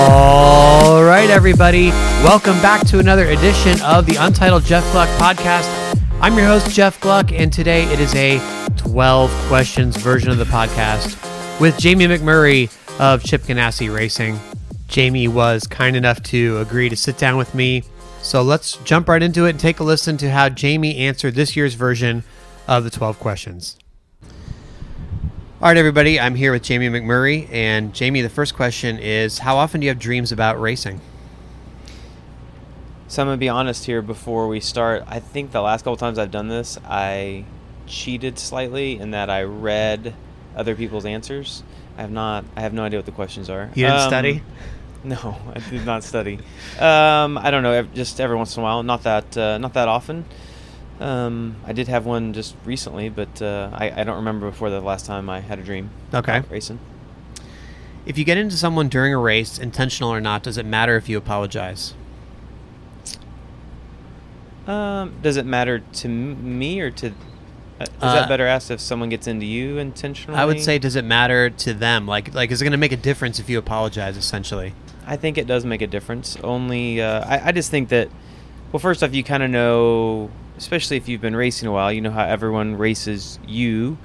All right, everybody. Welcome back to another edition of the Untitled Jeff Gluck Podcast. I'm your host, Jeff Gluck, and today it is a 12 questions version of the podcast with Jamie McMurray of Chip Ganassi Racing. Jamie was kind enough to agree to sit down with me. So let's jump right into it and take a listen to how Jamie answered this year's version of the 12 questions. All right, everybody, I'm here with Jamie McMurray. And Jamie, the first question is, how often do you have dreams about racing? So I'm going to be honest here before we start. I think the last couple times I've done this, I cheated slightly in that I read other people's answers. I have no idea what the questions are. You didn't study? No, I did not study. I don't know, just every once in a while, not that often. I did have one just recently, but I don't remember before the last time I had a dream. Okay. Racing. If you get into someone during a race, intentional or not, does it matter if you apologize? Does it matter to me or to... Is that better asked if someone gets into you intentionally? I would say, does it matter to them? Like, is it going to make a difference if you apologize, essentially? I think it does make a difference. Only, I just think that, well, first off, you kind of know, especially if you've been racing a while, you know how everyone races you.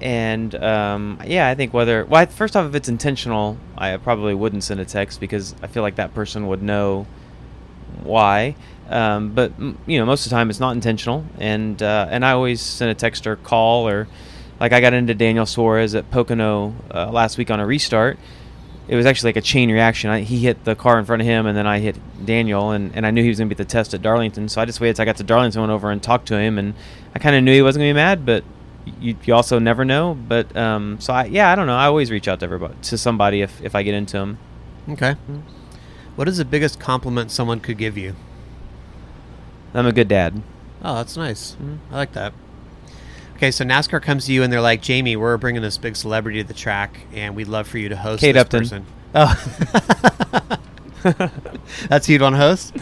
And, I think first off, if it's intentional, I probably wouldn't send a text because I feel like that person would know why. But most of the time it's not intentional, and I always send a text or call, or like I got into Daniel Suarez at Pocono last week on a restart. It was actually like a chain reaction. He hit the car in front of him, and then I hit Daniel, and I knew he was going to be at the test at Darlington, so I just waited till I got to Darlington, went over and talked to him, and I kind of knew he wasn't going to be mad, but you also never know. But I don't know. I always reach out to everybody, to somebody if I get into them. Okay. What is the biggest compliment someone could give you? I'm a good dad. Oh, that's nice. Mm-hmm. I like that. Okay, so NASCAR comes to you and they're like, Jamie, we're bringing this big celebrity to the track, and we'd love for you to host Kate Upton. Person. Oh. That's who you'd want to host?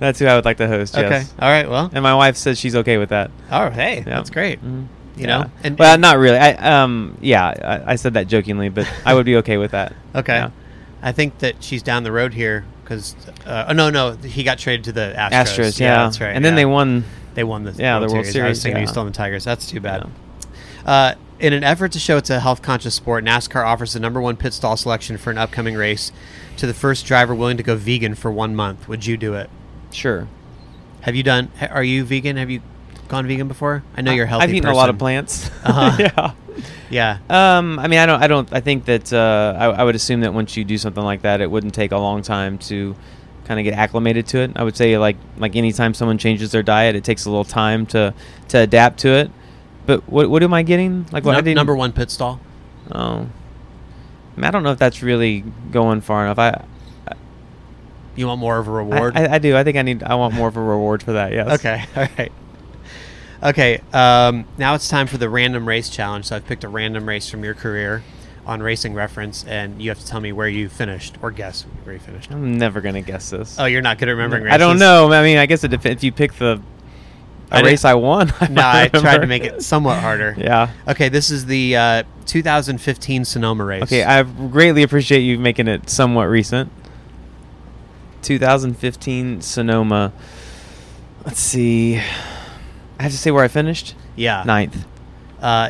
That's who I would like to host, okay. Yes. All right, well. And my wife says she's okay with that. Oh, hey, that's great. Mm-hmm. You know? Well, not really. I said that jokingly, but I would be okay with that. Okay. Yeah. I think that she's down the road here. Because he got traded to the Astros. Yeah, that's right. And then they won the World Series. I was thinking he was still in the Tigers. That's too bad. Yeah. In an effort to show it's a health-conscious sport, NASCAR offers the number one pit stall selection for an upcoming race to the first driver willing to go vegan for 1 month. Would you do it? Sure. Are you vegan? Have you gone vegan before? I know you're a healthy. I've eaten a lot of plants. Uh-huh. Yeah. I think that I would assume that once you do something like that, it wouldn't take a long time to kind of get acclimated to it. I would say like anytime someone changes their diet, it takes a little time to adapt to it. But what am I getting? Like what? Number one pit stall. Oh. I don't know if that's really going far enough. You want more of a reward? I do. I want more of a reward for that. Yes. Okay. All right. Okay, now it's time for the random race challenge. So I've picked a random race from your career on Racing Reference, and you have to tell me where you finished or guess where you finished. I'm never going to guess this. Oh, you're not good at remembering races? I don't know. I mean, I guess it depends. If you pick the race I won. I tried to make it somewhat harder. Yeah. Okay, this is the 2015 Sonoma race. Okay, I greatly appreciate you making it somewhat recent. 2015 Sonoma. Let's see. I have to say where I finished? Yeah. 9th.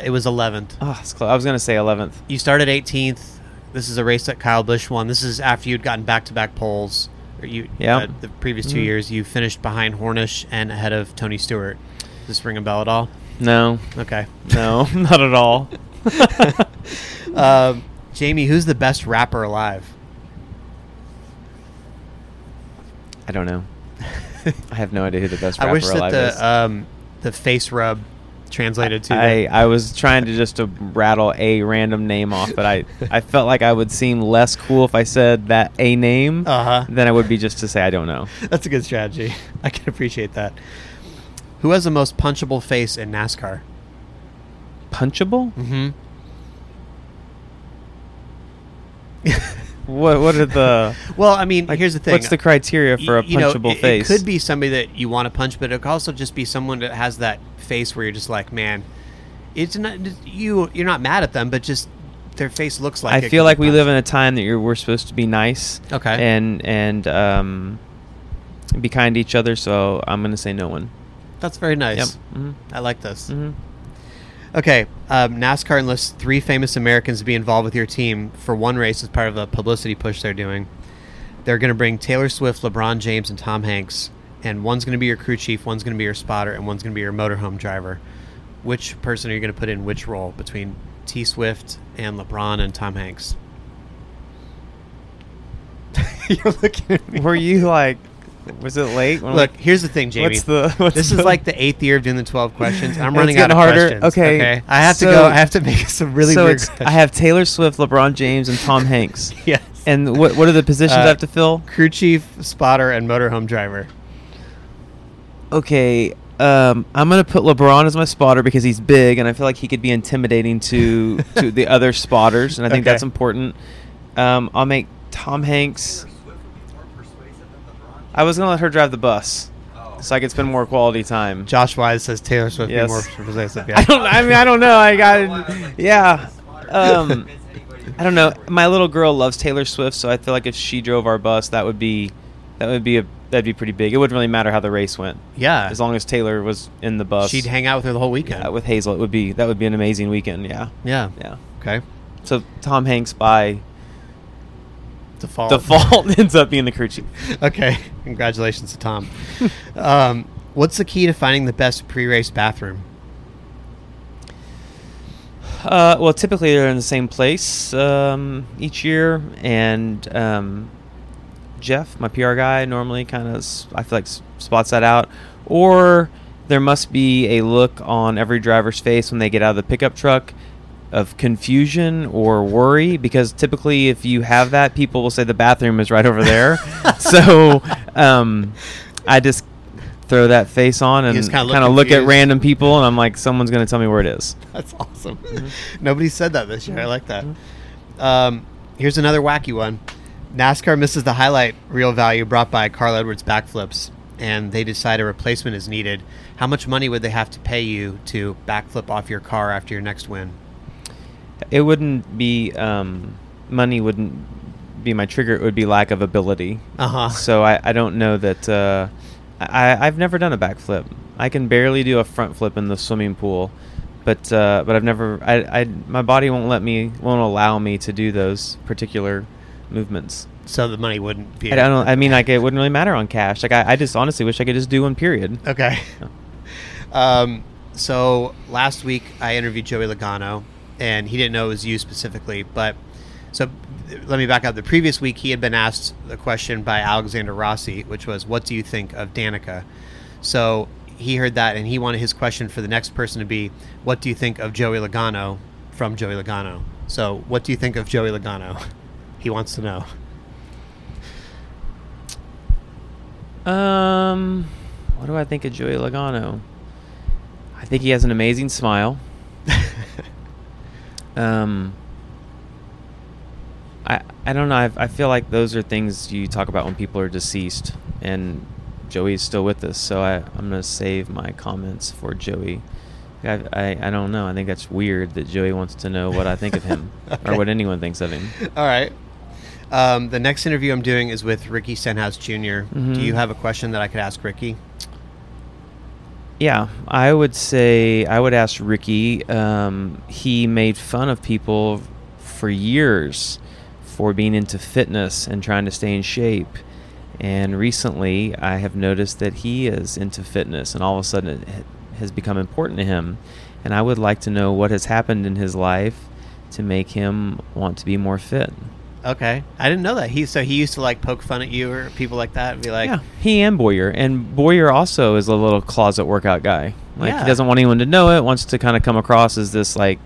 It was 11th. Oh, that's close. I was going to say 11th. You started 18th. This is a race that Kyle Busch won. This is after you'd gotten back-to-back poles. The previous 2 years, you finished behind Hornish and ahead of Tony Stewart. Does this ring a bell at all? No. Okay. No, not at all. Jamie, who's the best rapper alive? I don't know. I have no idea who the best rapper alive is. The face rub translated to I was trying to just to rattle a random name off, but I felt like I would seem less cool if I said that a name than I would be just to say I don't know. That's a good strategy. I can appreciate that. Who has the most punchable face in NASCAR? Punchable? Mm-hmm. What are the... Well, I mean, here's the thing. What's the criteria for a punchable face? It could be somebody that you want to punch, but it could also just be someone that has that face where you're just like, man, it's not you're not mad at them, but just their face looks like. I feel like we live in a time that we're supposed to be nice, okay, and be kind to each other. So I'm going to say no one. That's very nice. Yep. Mm-hmm. I like this. Mm-hmm. Okay, NASCAR enlists 3 famous Americans to be involved with your team for one race as part of a publicity push they're doing. They're going to bring Taylor Swift, LeBron James, and Tom Hanks, and one's going to be your crew chief, one's going to be your spotter, and one's going to be your motorhome driver. Which person are you going to put in which role between T. Swift and LeBron and Tom Hanks? You're looking at me. Were you like... Was it late? Look, here's the thing, Jamie. This is like the 8th year of doing the 12 questions. I'm running out of questions. Okay. I have to make some really weird questions. I have Taylor Swift, LeBron James, and Tom Hanks. Yes. And what are the positions I have to fill? Crew chief, spotter, and motorhome driver. Okay. I'm going to put LeBron as my spotter because he's big, and I feel like he could be intimidating to the other spotters, and I think that's important. I'll make Tom Hanks... I was going to let her drive the bus so I could spend more quality time. Josh Wise says Taylor Swift be more persuasive. Yeah. I don't know. I don't know. My little girl loves Taylor Swift, so I feel like if she drove our bus, that'd be pretty big. It wouldn't really matter how the race went. Yeah. As long as Taylor was in the bus. She'd hang out with her the whole weekend. Yeah, with Hazel. That would be an amazing weekend. Yeah. Yeah. Yeah. Okay. So Tom Hanks by... Default ends up being the crew chief. Okay, congratulations to Tom. What's the key to finding the best pre-race bathroom? Well, typically they're in the same place each year, and Jeff, my PR guy, normally kind of I feel like spots that out. Or there must be a look on every driver's face when they get out of the pickup truck of confusion or worry, because typically if you have that, people will say the bathroom is right over there. So I just throw that face on and kind of look at random people, and I'm like, someone's going to tell me where it is. That's awesome. Mm-hmm. Nobody said that this year. I like that. Mm-hmm. Here's another wacky one. NASCAR misses the highlight reel value brought by Carl Edwards backflips, and they decide a replacement is needed. How much money would they have to pay you to backflip off your car after your next win? It wouldn't be money wouldn't be my trigger. It would be lack of ability. Uh-huh. So I don't know that I've never done a backflip. I can barely do a front flip in the swimming pool, but I've never. My body won't allow me to do those particular movements. So the money wouldn't be. It wouldn't really matter on cash. Like I just honestly wish I could just do one period. Okay. So last week I interviewed Joey Logano. And he didn't know it was you specifically. But so let me back up. The previous week, he had been asked a question by Alexander Rossi, which was, what do you think of Danica? So he heard that, and he wanted his question for the next person to be, what do you think of Joey Logano from Joey Logano? So what do you think of Joey Logano? He wants to know. What do I think of Joey Logano? I think he has an amazing smile. I don't know. I feel like those are things you talk about when people are deceased, and Joey's still with us. So I'm going to save my comments for Joey. I don't know. I think that's weird that Joey wants to know what I think of him. Okay. Or what anyone thinks of him. All right. The next interview I'm doing is with Ricky Stenhouse Jr. Mm-hmm. Do you have a question that I could ask Ricky? Yeah, I would say I would ask Ricky. He made fun of people for years for being into fitness and trying to stay in shape. And recently, I have noticed that he is into fitness, and all of a sudden it has become important to him. And I would like to know what has happened in his life to make him want to be more fit. Okay, I didn't know that. He used to like poke fun at you or people like that and be like... Yeah, he and Boyer. And Boyer also is a little closet workout guy. Like, yeah. He doesn't want anyone to know it, wants to kind of come across as this like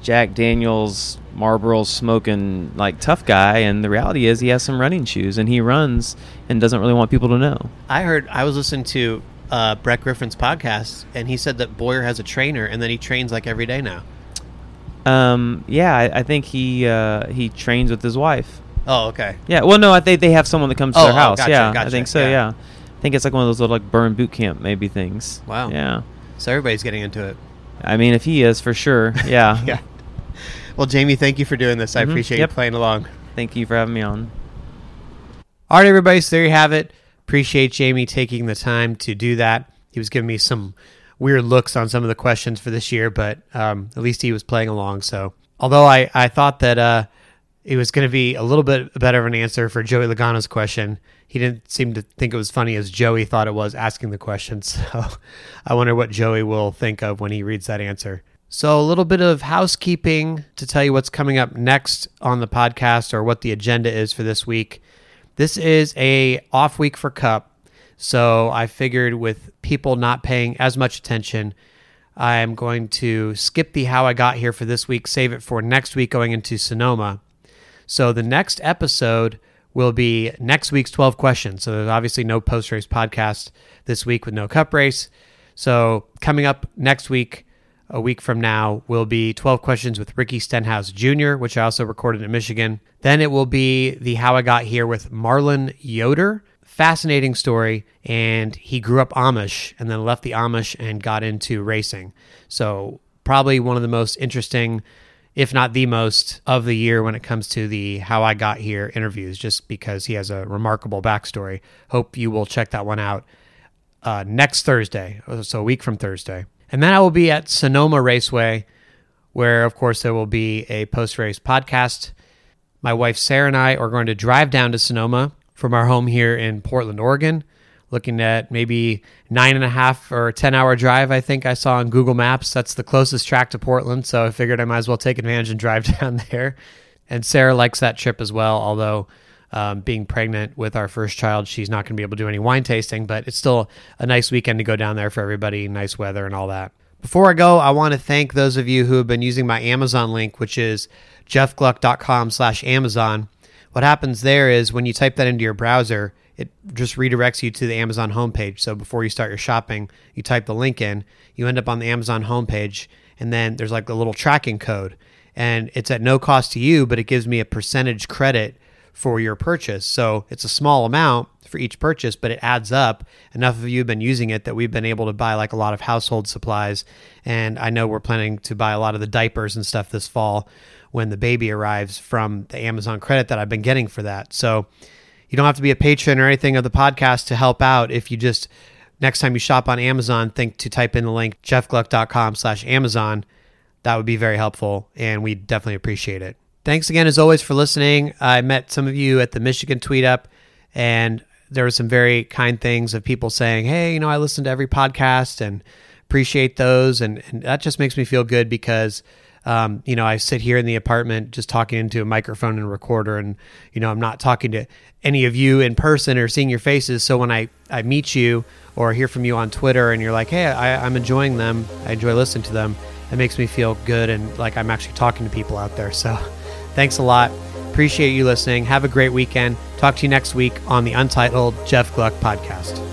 Jack Daniels, Marlboro smoking like tough guy. And the reality is he has some running shoes and he runs and doesn't really want people to know. I was listening to Brett Griffin's podcast, and he said that Boyer has a trainer and that he trains like every day now. I think he trains with his wife. Oh, okay. Yeah. Well, no, I think they have someone that comes to their house. Gotcha, yeah, gotcha. I think so. Yeah. I think it's like one of those little like burn boot camp maybe things. Wow. Yeah. So everybody's getting into it. I mean, if he is for sure. Yeah. Yeah. Well, Jamie, thank you for doing this. I appreciate you playing along. Thank you for having me on. All right, everybody, so there you have it. Appreciate Jamie taking the time to do that. He was giving me some weird looks on some of the questions for this year, but at least he was playing along. So although I thought that it was going to be a little bit better of an answer for Joey Logano's question, he didn't seem to think it was funny as Joey thought it was asking the question. So I wonder what Joey will think of when he reads that answer. So a little bit of housekeeping to tell you what's coming up next on the podcast, or what the agenda is for this week. This is a off week for Cup. So I figured with people not paying as much attention, I'm going to skip the how I got here for this week, save it for next week going into Sonoma. So the next episode will be next week's 12 questions. So there's obviously no post-race podcast this week with no Cup race. So coming up next week, a week from now, will be 12 questions with Ricky Stenhouse Jr., which I also recorded in Michigan. Then it will be the how I got here with Marlon Yoder. Fascinating story, and he grew up Amish and then left the Amish and got into racing. So probably one of the most interesting, if not the most, of the year when it comes to the how I got here interviews, just because he has a remarkable backstory. Hope you will check that one out next Thursday, so a week from Thursday. And then I will be at Sonoma Raceway, where of course there will be a post-race podcast. My wife Sarah and I are going to drive down to Sonoma from our home here in Portland, Oregon, looking at maybe 9.5 or 10 hour drive, I think I saw on Google Maps. That's the closest track to Portland, so I figured I might as well take advantage and drive down there. And Sarah likes that trip as well, although being pregnant with our first child, she's not going to be able to do any wine tasting, but it's still a nice weekend to go down there for everybody, nice weather and all that. Before I go, I want to thank those of you who have been using my Amazon link, which is jeffgluck.com/Amazon. What happens there is when you type that into your browser, it just redirects you to the Amazon homepage. So before you start your shopping, you type the link in, you end up on the Amazon homepage, and then there's like a little tracking code. And it's at no cost to you, but it gives me a percentage credit for your purchase. So it's a small amount for each purchase, but it adds up. Enough of you have been using it that we've been able to buy like a lot of household supplies. And I know we're planning to buy a lot of the diapers and stuff this fall when the baby arrives from the Amazon credit that I've been getting for that. So you don't have to be a patron or anything of the podcast to help out. If you just, next time you shop on Amazon, think to type in the link jeffgluck.com/Amazon. That would be very helpful, and we definitely appreciate it. Thanks again, as always, for listening. I met some of you at the Michigan Tweet Up, and there were some very kind things of people saying, hey, you know, I listen to every podcast and appreciate those. And that just makes me feel good because you know, I sit here in the apartment just talking into a microphone and a recorder, and, you know, I'm not talking to any of you in person or seeing your faces. So when I meet you or hear from you on Twitter and you're like, hey, I'm enjoying them, I enjoy listening to them, it makes me feel good and like I'm actually talking to people out there. So thanks a lot. Appreciate you listening. Have a great weekend. Talk to you next week on the Untitled Jeff Gluck Podcast.